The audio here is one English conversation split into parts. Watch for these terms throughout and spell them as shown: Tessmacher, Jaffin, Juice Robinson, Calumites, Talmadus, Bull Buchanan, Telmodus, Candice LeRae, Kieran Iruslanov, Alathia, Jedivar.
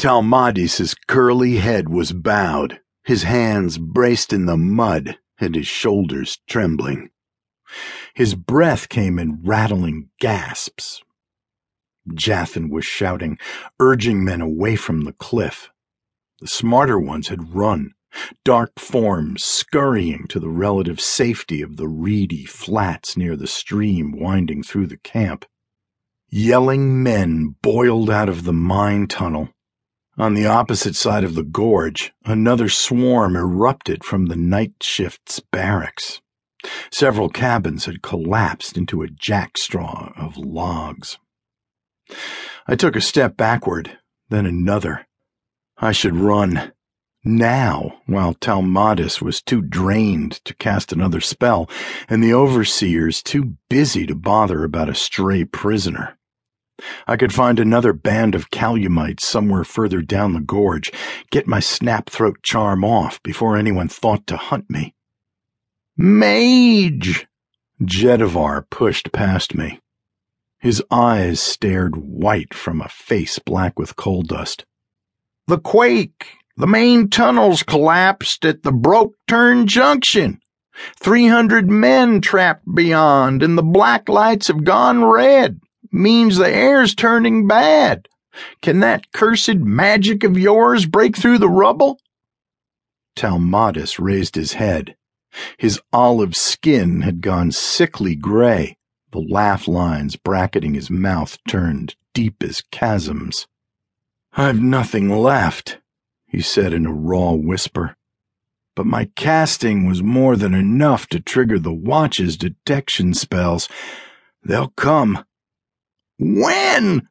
Talmadis's curly head was bowed, his hands braced in the mud, and his shoulders trembling. His breath came in rattling gasps. Jaffin was shouting, urging men away from the cliff. The smarter ones had run, dark forms scurrying to the relative safety of the reedy flats near the stream winding through the camp. Yelling men boiled out of the mine tunnel. On the opposite side of the gorge, another swarm erupted from the night shift's barracks. Several cabins had collapsed into a jackstraw of logs. I took a step backward, then another. I should run. Now, while Telmodus was too drained to cast another spell, and the overseers too busy to bother about a stray prisoner. I could find another band of Calumites somewhere further down the gorge, get my snap-throat charm off before anyone thought to hunt me. Mage! Jedivar pushed past me. His eyes stared white from a face black with coal dust. The quake! The main tunnels collapsed at the Broke-Turn Junction. 300 men trapped beyond, and the black lights have gone red. Means the air's turning bad. Can that cursed magic of yours break through the rubble? Talmadus raised his head. His olive skin had gone sickly gray, the laugh lines bracketing his mouth turned deep as chasms. I've nothing left, he said in a raw whisper. But my casting was more than enough to trigger the Watch's detection spells. They'll come. When?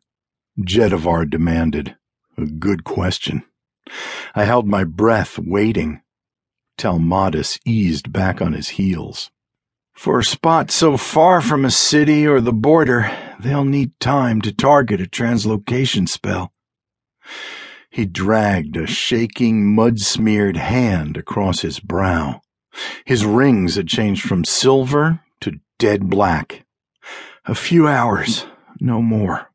Jedivar demanded. A good question. I held my breath, waiting. Telmodus eased back on his heels. For a spot so far from a city or the border, they'll need time to target a translocation spell. He dragged a shaking, mud-smeared hand across his brow. His rings had changed from silver to dead black. A few hours, no more.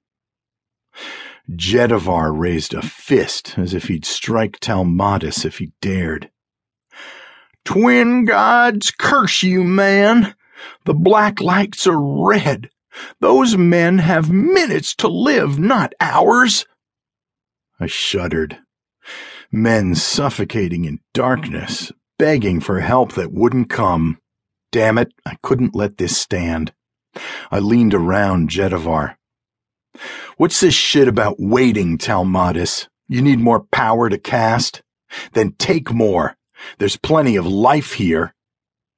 Jedivar raised a fist as if he'd strike Talmadus if he dared. Twin gods curse you, man! The black lights are red. Those men have minutes to live, not hours. I shuddered. Men suffocating in darkness, begging for help that wouldn't come. Damn it, I couldn't let this stand. I leaned around Jedivar. What's this shit about waiting, Talmadus? You need more power to cast? Then take more. There's plenty of life here.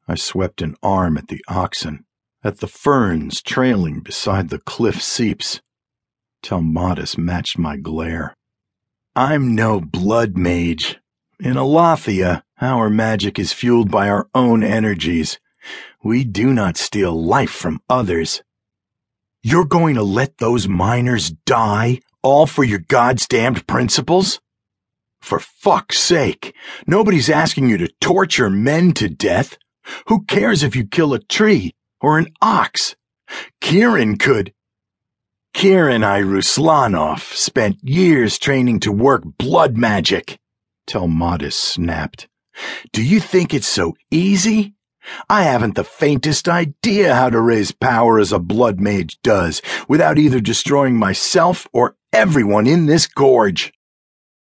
I swept an arm at the oxen, at the ferns trailing beside the cliff seeps. Talmadus matched my glare. I'm no blood mage. In Alathia, our magic is fueled by our own energies. We do not steal life from others. You're going to let those miners die, all for your goddamned principles? For fuck's sake, nobody's asking you to torture men to death. Who cares if you kill a tree or an ox? Kieran Iruslanov spent years training to work blood magic, Telmodus snapped. Do you think it's so easy? I haven't the faintest idea how to raise power as a blood mage does without either destroying myself or everyone in this gorge.